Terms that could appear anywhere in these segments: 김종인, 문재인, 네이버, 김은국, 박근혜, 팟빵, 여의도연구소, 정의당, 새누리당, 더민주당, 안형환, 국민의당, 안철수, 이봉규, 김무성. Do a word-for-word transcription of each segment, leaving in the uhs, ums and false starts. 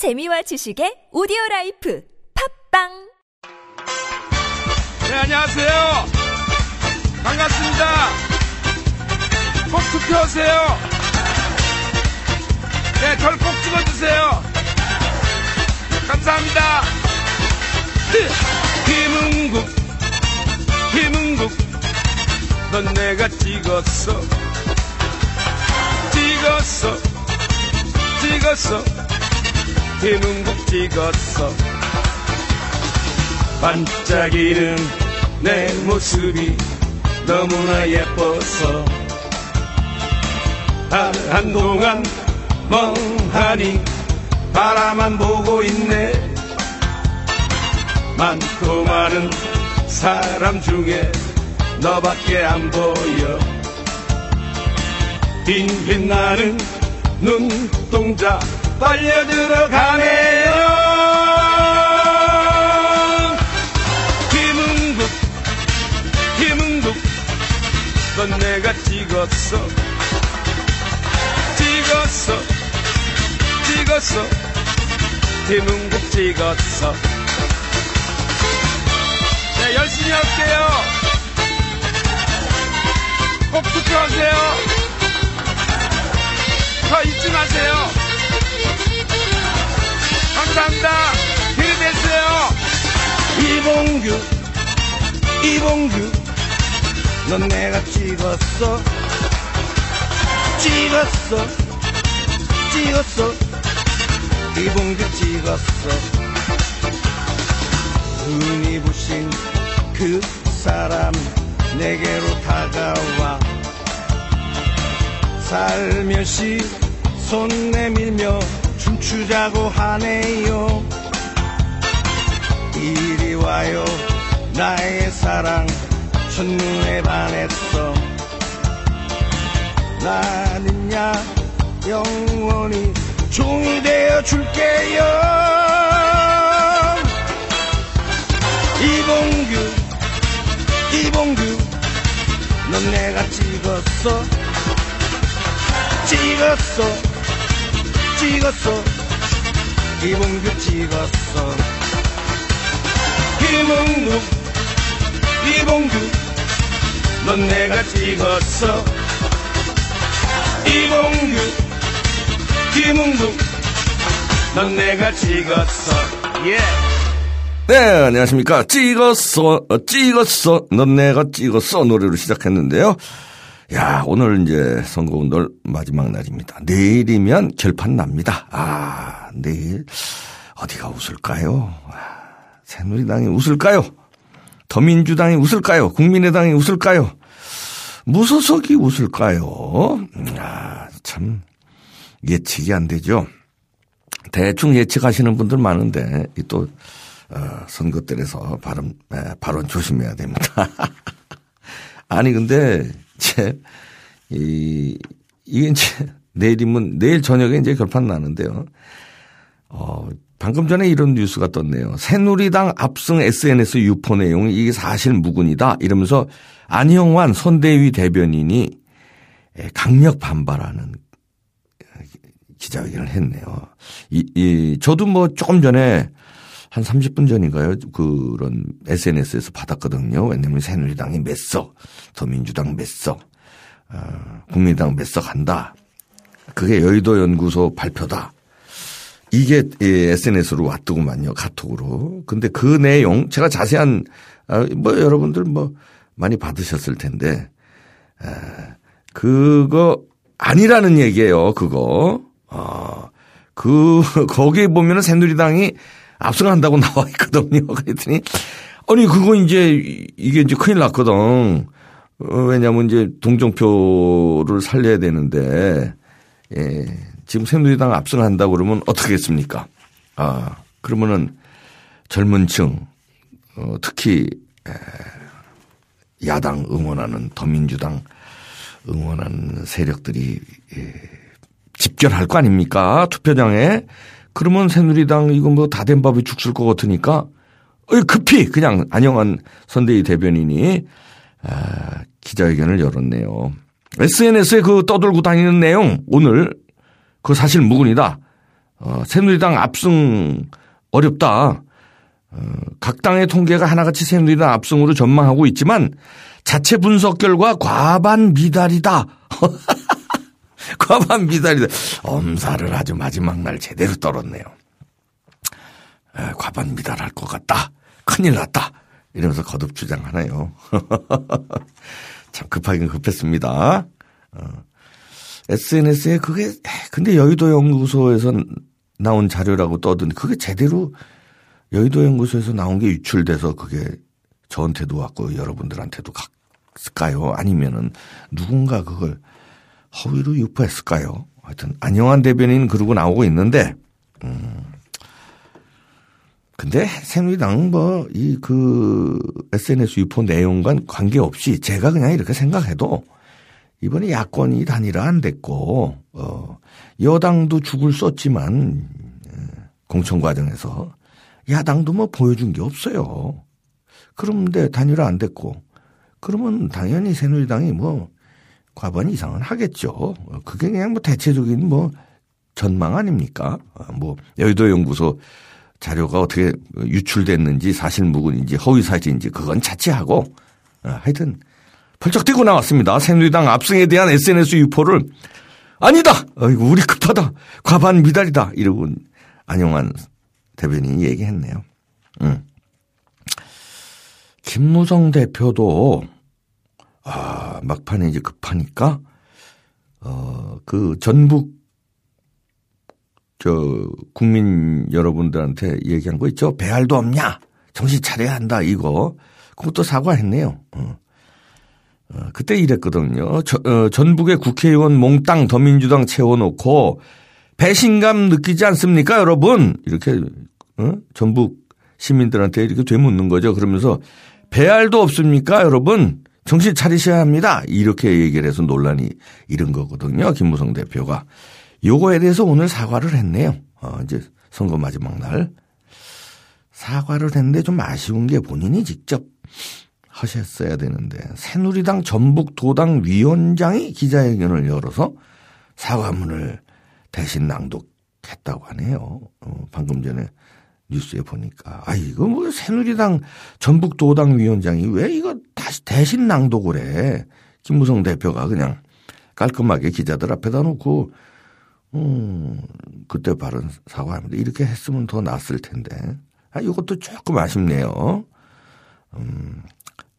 재미와 지식의 오디오라이프 팟빵. 네, 안녕하세요. 반갑습니다. 꼭 투표하세요. 네, 절 꼭 찍어주세요. 감사합니다. 김은국 김은국 넌 내가 찍었어 찍었어 찍었어 김은국 찍었어. 반짝이는 내 모습이 너무나 예뻐서 한동안 멍하니 바라만 보고 있네. 많고 많은 사람 중에 너밖에 안 보여. 빈빈 나는 눈동자 빨려 들어가네요. 김은국 김은국 넌 내가 찍었어 찍었어 찍었어 김은국 찍었어. 네, 열심히 할게요. 꼭 투표하세요. 다 잊지 마세요. 감사합니다. 기대되세요. 이봉규 이봉규 넌 내가 찍었어 찍었어 찍었어 이봉규 찍었어. 눈이 부신 그 사람 내게로 다가와 살며시 손 내밀며 춤추자고 하네요. 이리 와요 나의 사랑 첫눈에 반했어. 나는야 영원히 종이 되어 줄게요. 이봉규 이봉규 넌 내가 찍었어 찍었어 찍었어 이봉규 찍었어. 김은국 이봉규 넌 내가 찍었어 이봉규 김은국 넌 내가 찍었어. 예. Yeah. 네, 안녕하십니까. 찍었어 찍었어 넌 내가 찍었어 노래로 시작했는데요. 야, 오늘 이제 선거운동 마지막 날입니다. 내일이면 결판 납니다. 아, 내일 어디가 웃을까요? 새누리당이 웃을까요? 더민주당이 웃을까요? 국민의당이 웃을까요? 무소속이 웃을까요? 아, 참 예측이 안 되죠. 대충 예측하시는 분들 많은데 또 어, 선거 때려서 발언, 발언 조심해야 됩니다. 아니 근데 이제 이 이게 이제 내일이면 내일 저녁에 이제 결판 나는데요. 어 방금 전에 이런 뉴스가 떴네요. 새누리당 압승 에스엔에스 유포 내용이 이게 사실 무근이다 이러면서 안형환 선대위 대변인이 강력 반발하는 기자회견을 했네요. 이, 이 저도 뭐 조금 전에 한 삼십 분 전인가요? 그런 에스엔에스에서 받았거든요. 왜냐면 새누리당이 몇 석, 더민주당 몇 석, 어, 국민의당 몇 석 한다. 그게 여의도연구소 발표다. 이게 에스엔에스로 왔더구만요. 카톡으로. 근데 그 내용 제가 자세한 뭐 여러분들 뭐 많이 받으셨을 텐데 그거 아니라는 얘기예요. 그거. 어, 그 거기에 보면은 새누리당이 압승한다고 나와 있거든요. 그랬더니, 아니, 그거 이제, 이게 이제 큰일 났거든. 어, 왜냐면 이제 동정표를 살려야 되는데, 예, 지금 새누리당 압승한다고 그러면 어떻게 했습니까? 아, 그러면은 젊은 층, 어, 특히, 예, 야당 응원하는 더민주당 응원하는 세력들이, 예, 집결할 거 아닙니까? 투표장에. 그러면 새누리당 이거 뭐 다 된 밥이 죽을 것 같으니까 급히 그냥 안영환 선대위 대변인이 아, 기자회견을 열었네요. 에스엔에스에 그 떠돌고 다니는 내용 오늘 그거 사실 무근이다. 어, 새누리당 압승 어렵다. 어, 각 당의 통계가 하나같이 새누리당 압승으로 전망하고 있지만 자체 분석 결과 과반 미달이다. 과반 미달이다. 엄살을 아주 마지막 날 제대로 떨었네요. 에, 과반 미달할 것 같다. 큰일 났다. 이러면서 거듭 주장하네요. 참 급하긴 급했습니다. 어. 에스엔에스에 그게 근데 여의도연구소에서 나온 자료라고 떠든 그게 제대로 여의도연구소에서 나온 게 유출돼서 그게 저한테도 왔고 여러분들한테도 갔을까요? 아니면은 누군가 그걸 허위로 유포했을까요? 하여튼 안형환 대변인 그러고 나오고 있는데 음. 근데 새누리당 뭐 이 그 에스엔에스 유포 내용과 관계없이 제가 그냥 이렇게 생각해도 이번에 야권이 단일화 안 됐고 어 여당도 죽을 썼지만 공천 과정에서 야당도 뭐 보여준 게 없어요. 그런데 단일화 안 됐고 그러면 당연히 새누리당이 뭐 과반 이상은 하겠죠. 그게 그냥 뭐 대체적인 뭐 전망 아닙니까? 뭐 여의도연구소 자료가 어떻게 유출됐는지 사실무근인지 허위사실인지 그건 자체하고 하여튼 펄쩍 뛰고 나왔습니다. 새누리당 압승에 대한 에스엔에스 유포를 아니다. 어이구 우리 급하다. 과반 미달이다. 이러고 안형환 대변인이 얘기했네요. 응. 김무성 대표도 아, 막판에 이제 급하니까 어, 그 전북 저 국민 여러분들한테 얘기한 거 있죠. 배알도 없냐. 정신 차려야 한다. 이거. 그것도 사과했네요. 어. 그때 이랬거든요. 저, 어, 전북의 국회의원 몽땅 더민주당 채워놓고 배신감 느끼지 않습니까 여러분? 이렇게 어? 전북 시민들한테 이렇게 되묻는 거죠. 그러면서 배알도 없습니까 여러분? 정신 차리셔야 합니다. 이렇게 얘기를 해서 논란이 일은 거거든요. 김무성 대표가. 요거에 대해서 오늘 사과를 했네요. 어, 이제 선거 마지막 날. 사과를 했는데 좀 아쉬운 게 본인이 직접 하셨어야 되는데 새누리당 전북도당 위원장이 기자회견을 열어서 사과문을 대신 낭독했다고 하네요. 어, 방금 전에 뉴스에 보니까 아 이거 뭐 새누리당 전북도당 위원장이 왜 이거 다시 대신 낭독을 해. 김무성 대표가 그냥 깔끔하게 기자들 앞에다 놓고 음, 그때 바른 사과합니다. 이렇게 했으면 더 낫을 텐데 아 이것도 조금 아쉽네요. 음.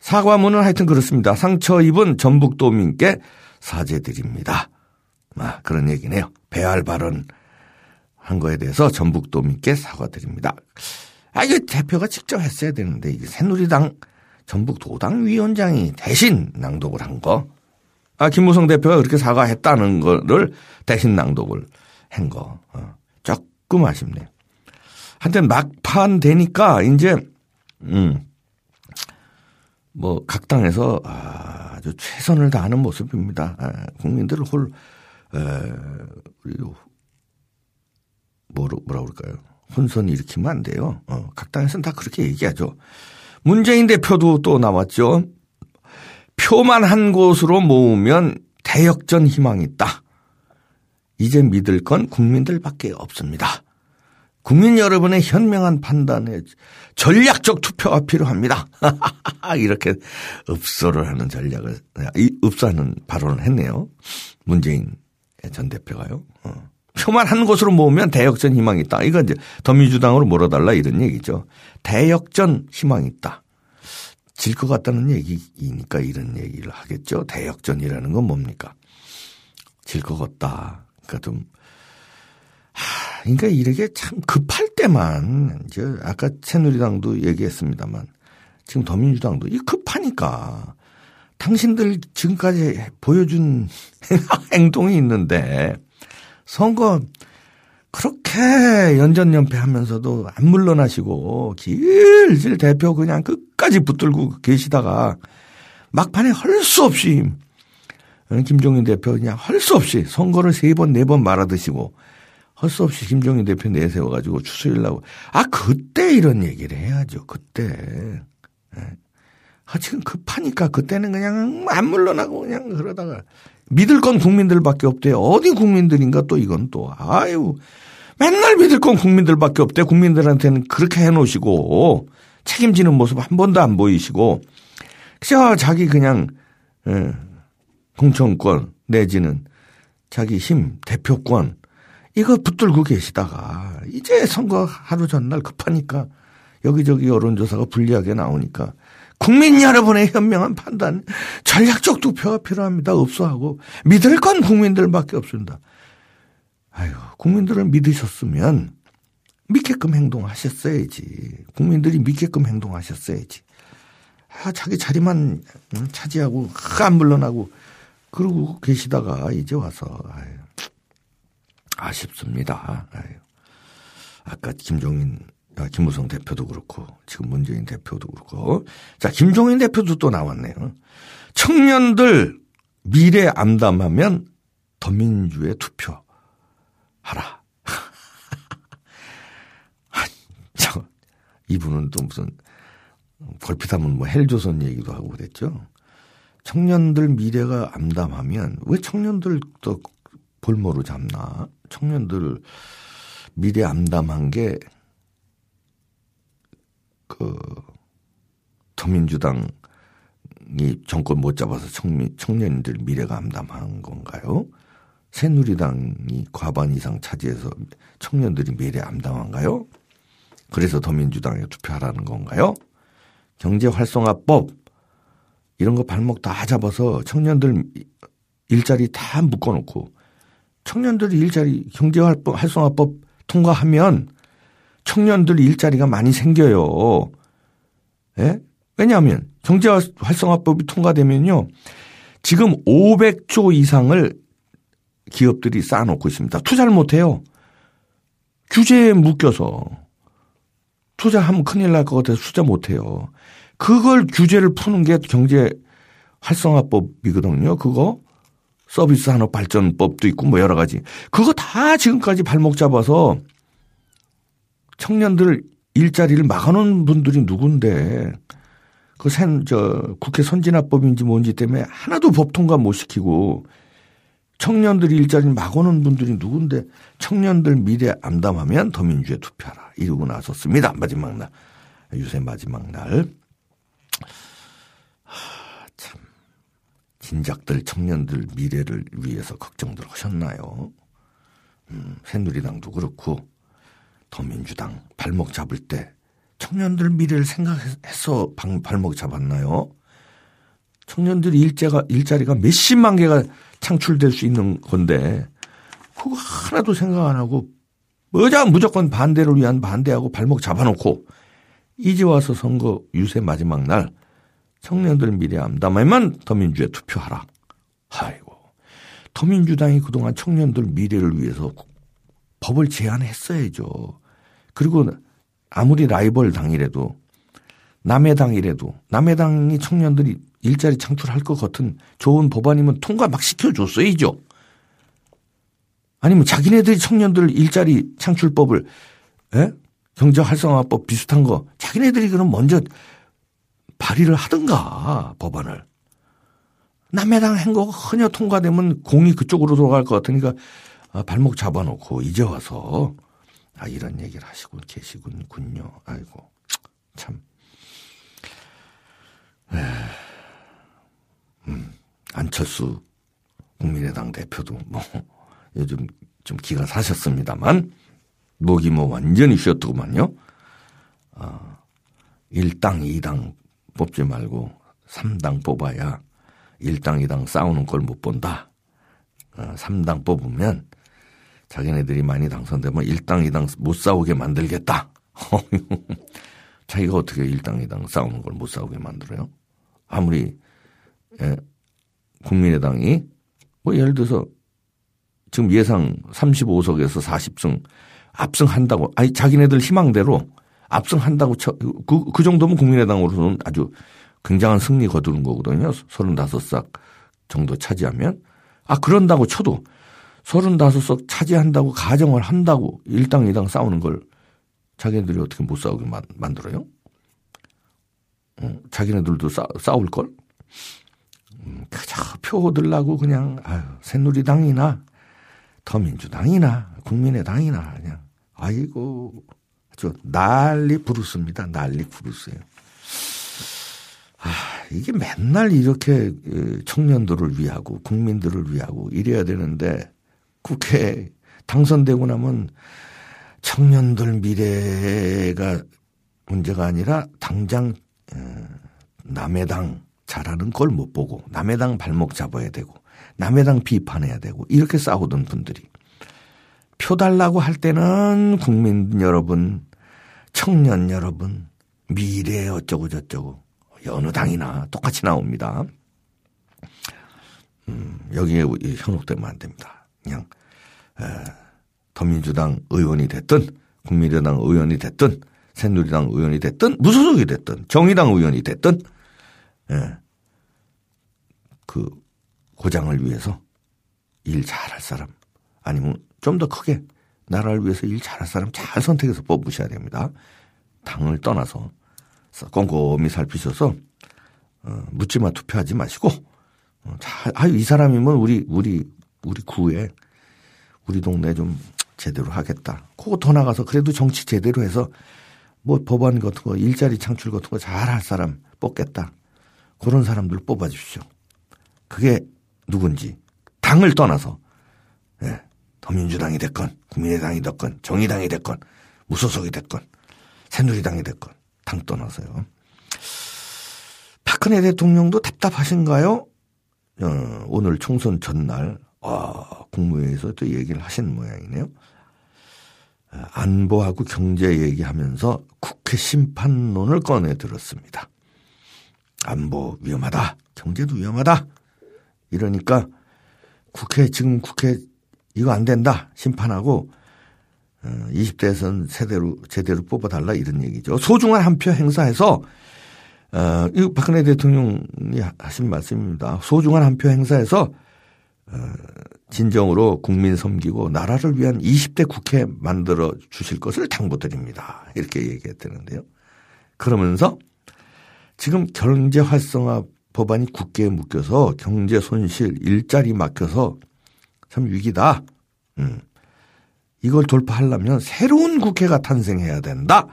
사과문은 하여튼 그렇습니다. 상처 입은 전북도민께 사죄드립니다. 아, 그런 얘기네요. 배알 발언 한 거에 대해서 전북도민께 사과드립니다. 아, 이거 대표가 직접 했어야 되는데, 이게 새누리당 전북도당 위원장이 대신 낭독을 한 거. 아, 김무성 대표가 그렇게 사과했다는 거를 대신 낭독을 한 거. 어, 조금 아쉽네요. 한때 막판 되니까, 이제, 음. 뭐 각 당에서 아주 최선을 다하는 모습입니다. 국민들을 홀 에, 그리고 뭐라 뭐라 그럴까요? 혼선 일으키면 안 돼요. 어, 각 당에서는 다 그렇게 얘기하죠. 문재인 대표도 또 나왔죠. 표만 한 곳으로 모으면 대역전 희망이 있다. 이제 믿을 건 국민들밖에 없습니다. 국민 여러분의 현명한 판단에 전략적 투표가 필요합니다. 이렇게 읍소를 하는 전략을, 읍소하는 발언을 했네요. 문재인 전 대표가요. 어. 표만 한 곳으로 모으면 대역전 희망이 있다. 이건 이제 더민주당으로 몰아달라 이런 얘기죠. 대역전 희망이 있다. 질 것 같다는 얘기니까 이런 얘기를 하겠죠. 대역전이라는 건 뭡니까? 질 것 같다. 그러니까 좀. 하, 그러니까 이렇게 참 급할 때만 이제 아까 새누리당도 얘기했습니다만 지금 더민주당도 이 급하니까 당신들 지금까지 보여준 행동이 있는데 선거 그렇게 연전연패하면서도 안 물러나시고 길질 대표 그냥 끝까지 붙들고 계시다가 막판에 할 수 없이 김종인 대표 그냥 할 수 없이 선거를 세 번 네 번 말아드시고. 할 수 없이 김종인 대표 내세워가지고 추수일라고. 아, 그때 이런 얘기를 해야죠. 그때. 아, 지금 급하니까 그때는 그냥 안 물러나고 그냥 그러다가 믿을 건 국민들밖에 없대요. 어디 국민들인가 또 이건 또. 아유, 맨날 믿을 건 국민들밖에 없대. 국민들한테는 그렇게 해놓으시고 책임지는 모습 한 번도 안 보이시고 그저 자기 그냥 공천권 내지는 자기 힘 대표권 이거 붙들고 계시다가 이제 선거 하루 전날 급하니까 여기저기 여론조사가 불리하게 나오니까 국민 여러분의 현명한 판단 전략적 투표가 필요합니다. 없소하고 믿을 건 국민들밖에 없습니다. 아유, 국민들을 믿으셨으면 믿게끔 행동하셨어야지. 국민들이 믿게끔 행동하셨어야지. 아, 자기 자리만 차지하고 아, 안 물러나고 그러고 계시다가 이제 와서 아유, 아쉽습니다. 아유. 아까 김종인, 아, 김무성 대표도 그렇고 지금 문재인 대표도 그렇고 자 김종인 대표도 또 나왔네요. 청년들 미래 암담하면 더민주에 투표. 하라. 저 이분은 또 무슨 걸핏하면 뭐 헬조선 얘기도 하고 그랬죠. 청년들 미래가 암담하면 왜 청년들 또 볼모로 잡나? 청년들 미래 암담한 게 그 더민주당이 정권 못 잡아서 청미, 청년들 미래가 암담한 건가요? 새누리당이 과반 이상 차지해서 청년들이 미래 암담한가요? 그래서 더민주당에 투표하라는 건가요? 경제활성화법 이런 거 발목 다 잡아서 청년들 일자리 다 묶어놓고 청년들 일자리 경제활성화법 통과하면 청년들 일자리가 많이 생겨요. 예? 왜냐하면 경제활성화법이 통과되면요. 지금 오백조 이상을 기업들이 쌓아놓고 있습니다. 투자를 못해요. 규제에 묶여서 투자하면 큰일 날 것 같아서 투자 못해요. 그걸 규제를 푸는 게 경제 활성화법이거든요. 그거 서비스 산업 발전법도 있고 뭐 여러 가지. 그거 다 지금까지 발목 잡아서 청년들 일자리를 막아놓은 분들이 누군데 그 선, 저 국회 선진화법인지 뭔지 때문에 하나도 법 통과 못 시키고 청년들 일자리 막아놓은 분들이 누군데 청년들 미래 암담하면 더민주에 투표하라. 이러고 나섰습니다. 마지막 날. 유세 마지막 날. 하, 참 진작들 청년들 미래를 위해서 걱정들 하셨나요? 음, 새누리당도 그렇고 더민주당 발목 잡을 때 청년들 미래를 생각해서 발목 잡았나요? 청년들 일자가, 일자리가 몇십만 개가 창출될 수 있는 건데 그거 하나도 생각 안 하고 뭐자 무조건 반대를 위한 반대하고 발목 잡아놓고 이제 와서 선거 유세 마지막 날 청년들 미래 암담에만 더민주에 투표하라. 아이고 더민주당이 그동안 청년들 미래를 위해서 법을 제안했어야죠. 그리고 아무리 라이벌 당이라도 남의 당이라도 남의 당이 청년들이 일자리 창출할 것 같은 좋은 법안이면 통과 막 시켜줬어야죠. 아니면 자기네들이 청년들 일자리 창출법을 에? 경제활성화법 비슷한 거 자기네들이 그럼 먼저 발의를 하든가 법안을. 남해당 행거가 흔히 통과되면 공이 그쪽으로 돌아갈 것 같으니까 아, 발목 잡아놓고 이제 와서 아, 이런 얘기를 하시고 계시군요. 아이고 참. 에이. 음, 안철수 국민의당 대표도 뭐 요즘 좀 기가 사셨습니다만 목이 뭐 완전히 쉬었더구만요. 아, 일 당 이 당 뽑지 말고 삼 당 뽑아야 일 당 이 당 싸우는 걸 못 본다. 아, 삼 당 뽑으면 자기네들이 많이 당선되면 일 당 이 당 못 싸우게 만들겠다. 자기가 어떻게 일 당 이 당 싸우는 걸 못 싸우게 만들어요? 아무리 예, 국민의당이 뭐 예를 들어서 지금 예상 삼십오석에서 사십승 압승한다고 아니 자기네들 희망대로 압승한다고 쳐, 그, 그 정도면 국민의당으로서는 아주 굉장한 승리 거두는 거거든요. 서른다섯석 정도 차지하면 아 그런다고 쳐도 서른다섯석 차지한다고 가정을 한다고 일 당 이 당 싸우는 걸 자기네들이 어떻게 못 싸우게 만, 만들어요? 음, 자기네들도 싸, 싸울걸? 음, 그저 표 얻으려고 그냥 아유, 새누리당이나 더민주당이나 국민의당이나 그냥 아이고 아주 난리 부르스입니다. 난리 부르스예요. 아, 이게 맨날 이렇게 청년들을 위하고 국민들을 위하고 이래야 되는데 국회 당선되고 나면 청년들 미래가 문제가 아니라 당장 남의 당 잘하는 걸 못 보고 남의 당 발목 잡아야 되고 남의 당 비판해야 되고 이렇게 싸우던 분들이 표 달라고 할 때는 국민 여러분, 청년 여러분, 미래 어쩌고 저쩌고 어느 당이나 똑같이 나옵니다. 음, 여기에 현혹되면 안 됩니다. 그냥 에, 더민주당 의원이 됐든 국민의당 의원이 됐든 새누리당 의원이 됐든 무소속이 됐든 정의당 의원이 됐든 예, 그 고장을 위해서 일 잘할 사람 아니면 좀 더 크게 나라를 위해서 일 잘할 사람 잘 선택해서 뽑으셔야 됩니다. 당을 떠나서 꼼꼼히 살피셔서 어, 묻지마 투표하지 마시고 어, 잘, 아유 이 사람이면 우리 우리 우리 구에 우리 동네 좀 제대로 하겠다. 그거 더 나가서 그래도 정치 제대로 해서 뭐 법안 같은 거 일자리 창출 같은 거 잘할 사람 뽑겠다. 그런 사람들 뽑아주십시오. 그게 누군지 당을 떠나서 예, 더민주당이 됐건 국민의당이 됐건 정의당이 됐건 무소속이 됐건 새누리당이 됐건 당 떠나서요. 박근혜 대통령도 답답하신가요? 어, 오늘 총선 전날 아, 국무회의에서 또 얘기를 하신 모양이네요. 안보하고 경제 얘기하면서 국회 심판론을 꺼내들었습니다. 안보 위험하다. 경제도 위험하다. 이러니까 국회 지금 국회 이거 안 된다. 심판하고 이십 대에서는 제대로, 제대로 뽑아달라 이런 얘기죠. 소중한 한 표 행사에서 어, 이거 박근혜 대통령이 하신 말씀입니다. 소중한 한 표 행사에서 진정으로 국민 섬기고 나라를 위한 이십 대 국회 만들어 주실 것을 당부드립니다. 이렇게 얘기했다는데요. 그러면서 지금 경제 활성화 법안이 국회에 묶여서 경제 손실, 일자리 막혀서 참 위기다. 음. 이걸 돌파하려면 새로운 국회가 탄생해야 된다.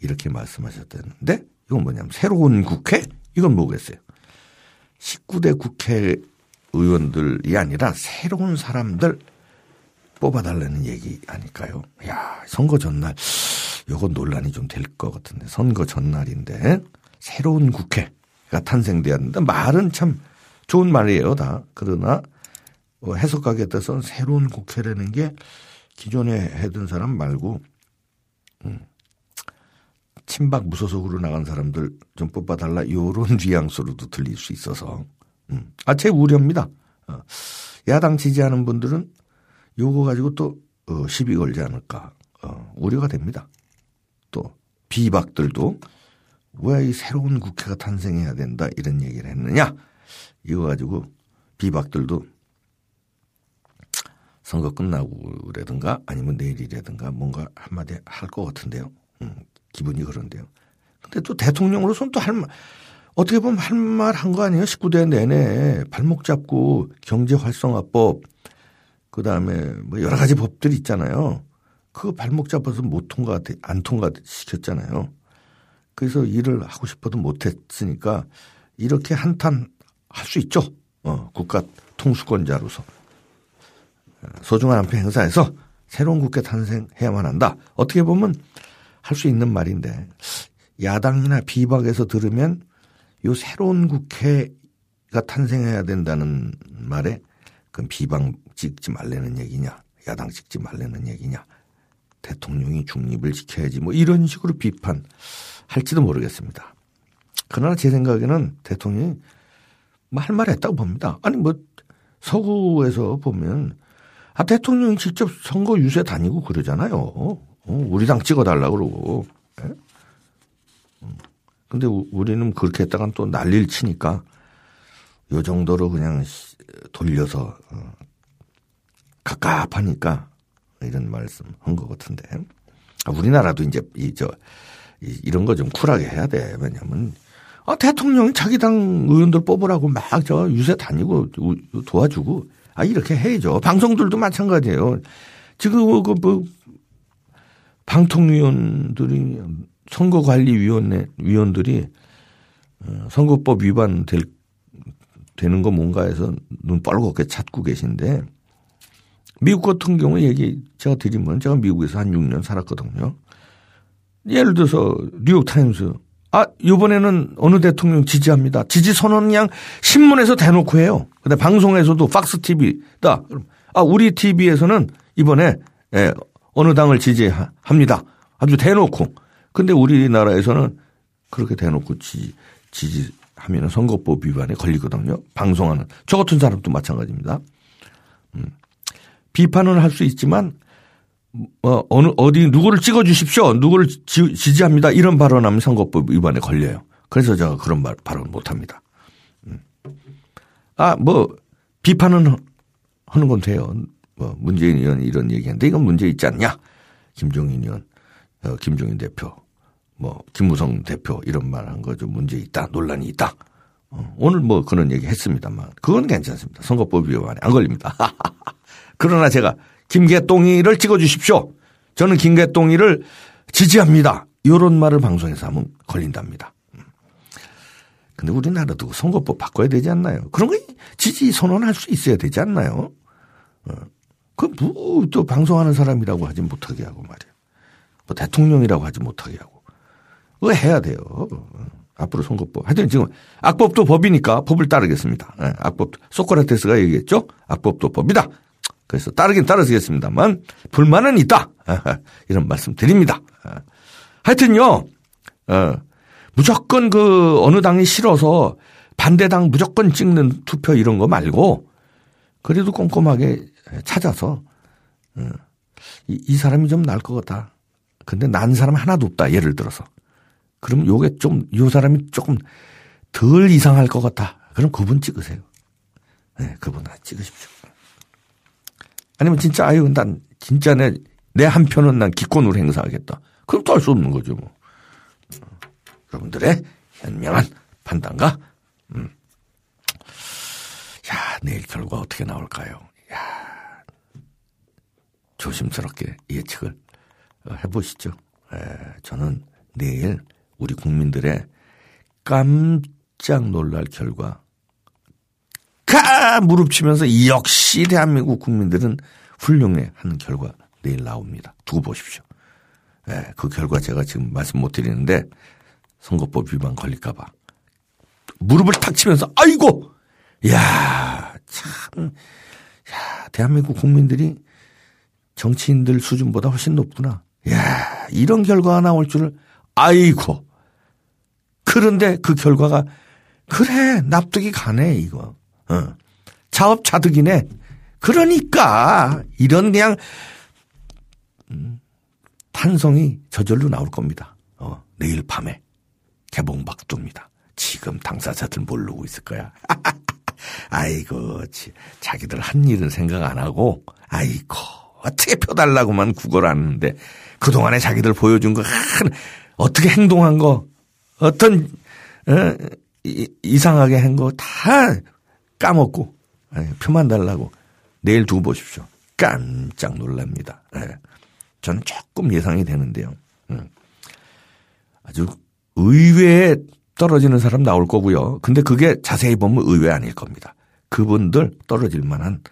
이렇게 말씀하셨다는데 이건 뭐냐면 새로운 국회? 이건 뭐겠어요? 십구 대 국회 의원들이 아니라 새로운 사람들 뽑아달라는 얘기 아닐까요? 야, 선거 전날 요건 논란이 좀 될 것 같은데 선거 전날인데 새로운 국회가 탄생되었는데 말은 참 좋은 말이에요 다. 그러나 해석하기에 따라서는 새로운 국회라는 게 기존에 해둔 사람 말고 음, 친박 무소속으로 나간 사람들 좀 뽑아달라 요런 뉘앙스로도 들릴 수 있어서 음. 아, 제 우려입니다. 어. 야당 지지하는 분들은 요거 가지고 또 어, 시비 걸지 않을까 어, 우려가 됩니다. 또 비박들도 왜 이 새로운 국회가 탄생해야 된다 이런 얘기를 했느냐 이거 가지고 비박들도 선거 끝나고라든가 아니면 내일이라든가 뭔가 한마디 할 것 같은데요. 음, 기분이 그런데요. 근데 또 대통령으로서는 또 할 말 어떻게 보면 할 말 한 거 아니에요? 십구 대 내내 발목 잡고 경제 활성화법 그다음에 뭐 여러 가지 법들이 있잖아요. 그거 발목 잡아서 못 통과 안 통과시켰잖아요. 그래서 일을 하고 싶어도 못 했으니까 이렇게 한탄 할 수 있죠. 어, 국가 통수권자로서 소중한 한 표 행사에서 새로운 국회 탄생해야만 한다. 어떻게 보면 할 수 있는 말인데 야당이나 비박에서 들으면 요 새로운 국회가 탄생해야 된다는 말에 그럼 비방 찍지 말라는 얘기냐 야당 찍지 말라는 얘기냐 대통령이 중립을 지켜야지 뭐 이런 식으로 비판할지도 모르겠습니다. 그러나 제 생각에는 대통령이 뭐 할 말 했다고 봅니다. 아니 뭐 서구에서 보면 아 대통령이 직접 선거 유세 다니고 그러잖아요. 어, 우리 당 찍어달라고 그러고 네? 근데 우리는 그렇게 했다간 또 난리를 치니까 요 정도로 그냥 돌려서 갑갑하니까 이런 말씀 한 것 같은데 우리나라도 이제 이 저 이런 거 좀 쿨하게 해야 돼. 왜냐면 아, 대통령이 자기 당 의원들 뽑으라고 막 저 유세 다니고 도와주고 아 이렇게 해야죠. 방송들도 마찬가지예요. 지금 그 뭐 방통위원들이 선거관리위원회 위원들이 선거법 위반 될, 되는 거 뭔가 해서 눈 빨갛게 찾고 계신데 미국 같은 경우 얘기 제가 드리면 제가 미국에서 한 육 년 살았거든요. 예를 들어서 뉴욕타임스 아 이번에는 어느 대통령 지지합니다. 지지 선언 그냥 신문에서 대놓고 해요. 근데 방송에서도 팍스 티비다. 아 우리 티비에서는 이번에 예, 어느 당을 지지합니다. 아주 대놓고. 근데 우리나라에서는 그렇게 대놓고 지지, 지지하면 선거법 위반에 걸리거든요. 방송하는. 저 같은 사람도 마찬가지입니다. 음. 비판은 할 수 있지만 어, 어느, 어디 누구를 찍어주십시오. 누구를 지, 지지합니다. 이런 발언하면 선거법 위반에 걸려요. 그래서 제가 그런 말, 발언 못합니다. 음. 아, 뭐 비판은 하는 건 돼요. 뭐 문재인 의원이 이런 얘기하는데 이건 문제 있지 않냐. 김종인 의원, 어, 김종인 대표, 뭐 김무성 대표 이런 말 한 거죠. 문제 있다. 논란이 있다. 어, 오늘 뭐 그런 얘기 했습니다만 그건 괜찮습니다. 선거법 위반에 안 걸립니다. 그러나 제가 김개똥이를 찍어주십시오. 저는 김개똥이를 지지합니다. 이런 말을 방송에서 하면 걸린답니다. 근데 우리나라도 선거법 바꿔야 되지 않나요? 그런 거 지지 선언할 수 있어야 되지 않나요? 어. 그 뭐 또 방송하는 사람이라고 하지 못하게 하고 말이에요. 뭐 대통령이라고 하지 못하게 하고. 그거 해야 돼요. 앞으로 선거법. 하여튼 지금 악법도 법이니까 법을 따르겠습니다. 네, 악법 소크라테스가 얘기했죠. 악법도 법이다. 그래서 따르긴 따르겠습니다만 불만은 있다. 이런 말씀 드립니다. 하여튼요. 어, 무조건 그 어느 당이 싫어서 반대당 무조건 찍는 투표 이런 거 말고 그래도 꼼꼼하게 찾아서 어, 이, 이 사람이 좀 나을 것 같다. 근데 난 사람 하나도 없다. 예를 들어서. 그럼 요게 좀 요 사람이 조금 덜 이상할 것 같다. 그럼 그분 찍으세요. 네, 그분 하나 찍으십시오. 아니면 진짜 아유 난 진짜 내 내 한편은 난 기권으로 행사하겠다. 그럼 또 할 수 없는 거죠 뭐. 여러분들의 현명한 판단과 음. 야 내일 결과 어떻게 나올까요? 야 조심스럽게 예측을 해보시죠. 에, 저는 내일 우리 국민들의 깜짝 놀랄 결과. 가! 무릎치면서 역시 대한민국 국민들은 훌륭해 하는 결과 내일 나옵니다. 두고 보십시오. 예, 그 결과 제가 지금 말씀 못 드리는데 선거법 위반 걸릴까봐 무릎을 탁 치면서 아이고! 이야, 참, 야 대한민국 국민들이 정치인들 수준보다 훨씬 높구나. 이야, 이런 결과가 나올 줄을 아이고! 그런데 그 결과가 그래, 납득이 가네, 이거. 어. 자업자득이네. 그러니까 이런 그냥 음, 탄성이 저절로 나올 겁니다. 어, 내일 밤에 개봉박두입니다. 지금 당사자들 모르고 있을 거야. 아이고 지, 자기들 한 일은 생각 안 하고 아이고 어떻게 펴달라고만 구걸 하는데 그동안에 자기들 보여준 거 어떻게 행동한 거 어떤 어, 이, 이상하게 한 거 다 까먹고 예, 표만 달라고 내일 두고 보십시오. 깜짝 놀랍니다. 예, 저는 조금 예상이 되는데요. 음. 아주 의외에 떨어지는 사람 나올 거고요. 근데 그게 자세히 보면 의외 아닐 겁니다. 그분들 떨어질 만한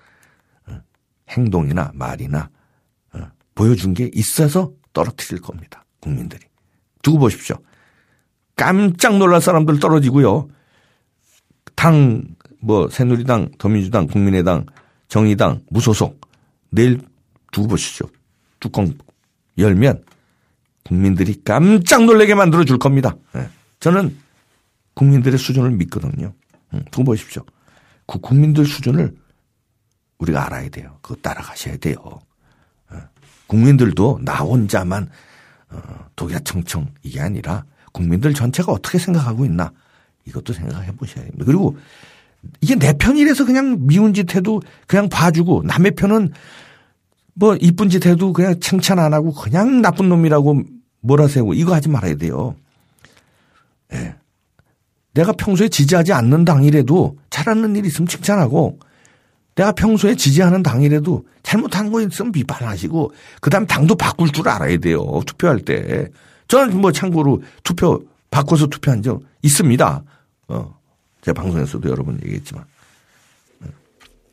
행동이나 말이나 보여준 게 있어서 떨어뜨릴 겁니다. 국민들이. 두고 보십시오. 깜짝 놀랄 사람들 떨어지고요. 당 뭐 새누리당, 더민주당, 국민의당, 정의당, 무소속 내일 두고 보시죠. 뚜껑 열면 국민들이 깜짝 놀라게 만들어줄 겁니다. 저는 국민들의 수준을 믿거든요. 두고 보십시오. 그 국민들 수준을 우리가 알아야 돼요. 그거 따라가셔야 돼요. 국민들도 나 혼자만 독야청청 이게 아니라 국민들 전체가 어떻게 생각하고 있나 이것도 생각해 보셔야 됩니다. 그리고 이게 내 편이라서 그냥 미운 짓 해도 그냥 봐주고 남의 편은 뭐 이쁜 짓 해도 그냥 칭찬 안 하고 그냥 나쁜 놈이라고 몰아세우고 이거 하지 말아야 돼요. 예. 내가 평소에 지지하지 않는 당이라도 잘하는 일이 있으면 칭찬하고 내가 평소에 지지하는 당이라도 잘못한 거 있으면 비판하시고 그다음 당도 바꿀 줄 알아야 돼요. 투표할 때. 저는 뭐 참고로 투표 바꿔서 투표한 적 있습니다. 어, 제 방송에서도 여러분 얘기했지만.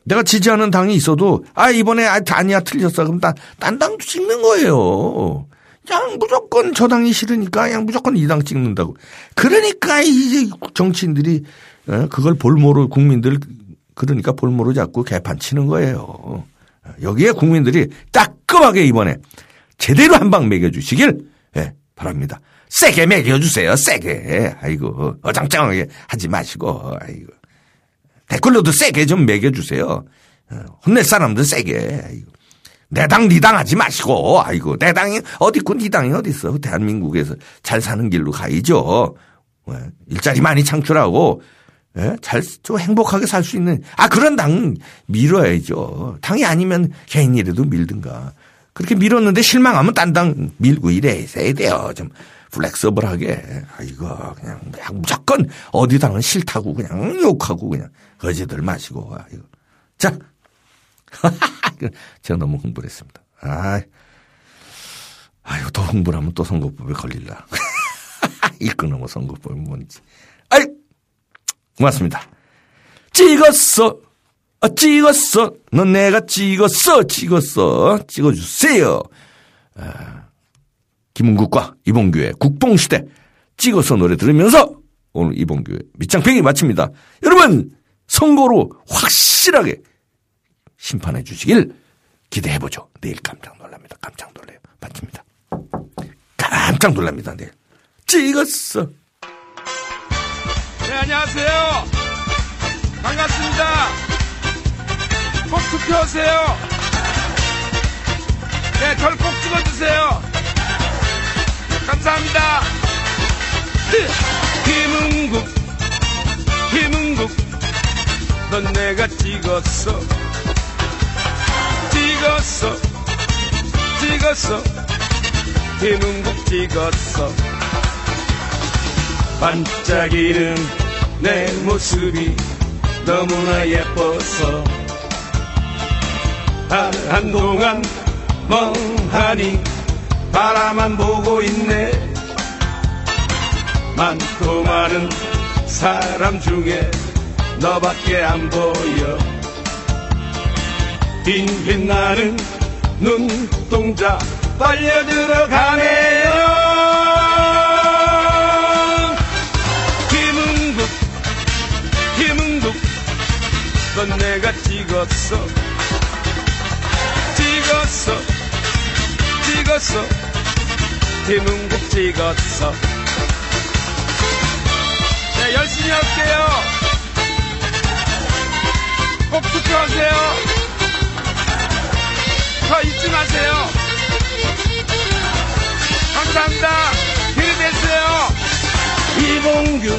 내가 지지하는 당이 있어도 아 이번에 아니야 틀렸어. 그럼 딴, 딴 당도 찍는 거예요. 그냥 무조건 저 당이 싫으니까 그냥 무조건 이 당 찍는다고. 그러니까 이제 정치인들이 그걸 볼모로 국민들 그러니까 볼모로 자꾸 개판 치는 거예요. 여기에 국민들이 따끔하게 이번에 제대로 한 방 매겨주시길 바랍니다. 세게 매겨주세요. 세게. 아이고 어장쩡하게 하지 마시고. 아이고. 댓글로도 세게 좀 매겨주세요. 혼낼 사람들 세게. 아이고. 내 당, 니 당 하지 마시고. 아이고, 내 당이 어디 있고 니 당이 어디 있어. 대한민국에서 잘 사는 길로 가야죠. 일자리 많이 창출하고 잘 좀 행복하게 살 수 있는 아 그런 당 밀어야죠. 당이 아니면 개인이라도 밀든가. 그렇게 밀었는데 실망하면 딴 당 밀고 이래 있어야 돼요. 좀 플렉서블하게. 아이고, 그냥 무조건 어디 당은 싫다고 그냥 욕하고 그냥 거지들 마시고. 아이고. 자. 제가 너무 흥분을 했습니다. 아, 아유, 더 흥분하면 또 선거법에 걸릴라. 읽고 넘어 선거법이 뭔지. 아이, 고맙습니다. 찍었어, 아, 찍었어, 넌 내가 찍었어, 찍었어, 찍어주세요. 아, 김은국과 이봉규의 국뽕시대 찍어서 노래 들으면서 오늘 이봉규의 밑장팽이 마칩니다. 여러분, 선거로 확실하게 심판해 주시길 기대해보죠. 내일 깜짝 놀랍니다. 깜짝 놀래요. 맞습니다. 깜짝 놀랍니다. 내일. 찍었어. 네, 안녕하세요. 반갑습니다. 꼭 투표하세요. 네, 저를 꼭 찍어주세요. 감사합니다. 김은국, 김은국, 넌 내가 찍었어. 찍었어 찍었어 김은국 찍었어. 반짝이는 내 모습이 너무나 예뻐서 한, 한동안 멍하니 바라만 보고 있네. 많고 많은 사람 중에 너밖에 안 보여. 빛나는 눈동자 빨려 들어가네요. 김은국 김은국 넌 내가 찍었어. 찍었어 찍었어 김은국 찍었어. 네, 열심히 할게요. 꼭 투표하세요. 잊지 마세요. 감사합니다. 힘이 되세요. 이봉규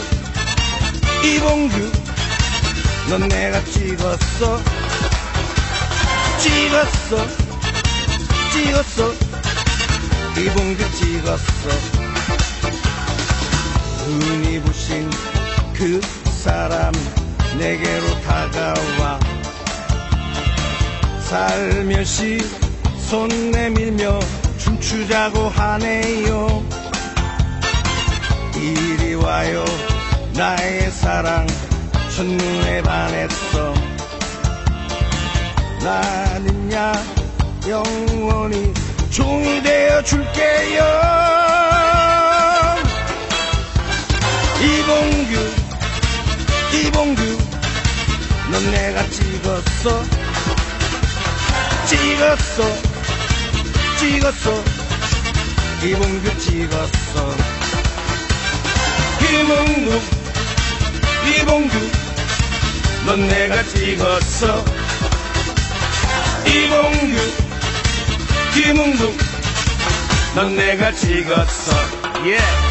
이봉규 넌 내가 찍었어. 찍었어 찍었어 이봉규 찍었어. 눈이 부신 그 사람 내게로 다가와 살며시 손 내밀며 춤추자고 하네요. 이리 와요 나의 사랑 첫눈에 반했어. 나는야 영원히 종이 되어줄게요. 이봉규 이봉규 넌 내가 찍었어. 찍었어 찍었어 이봉규 찍었어. 이봉규 이봉규 넌 내가 찍었어. 이봉규 김은국 넌 내가 찍었어. 예. Yeah.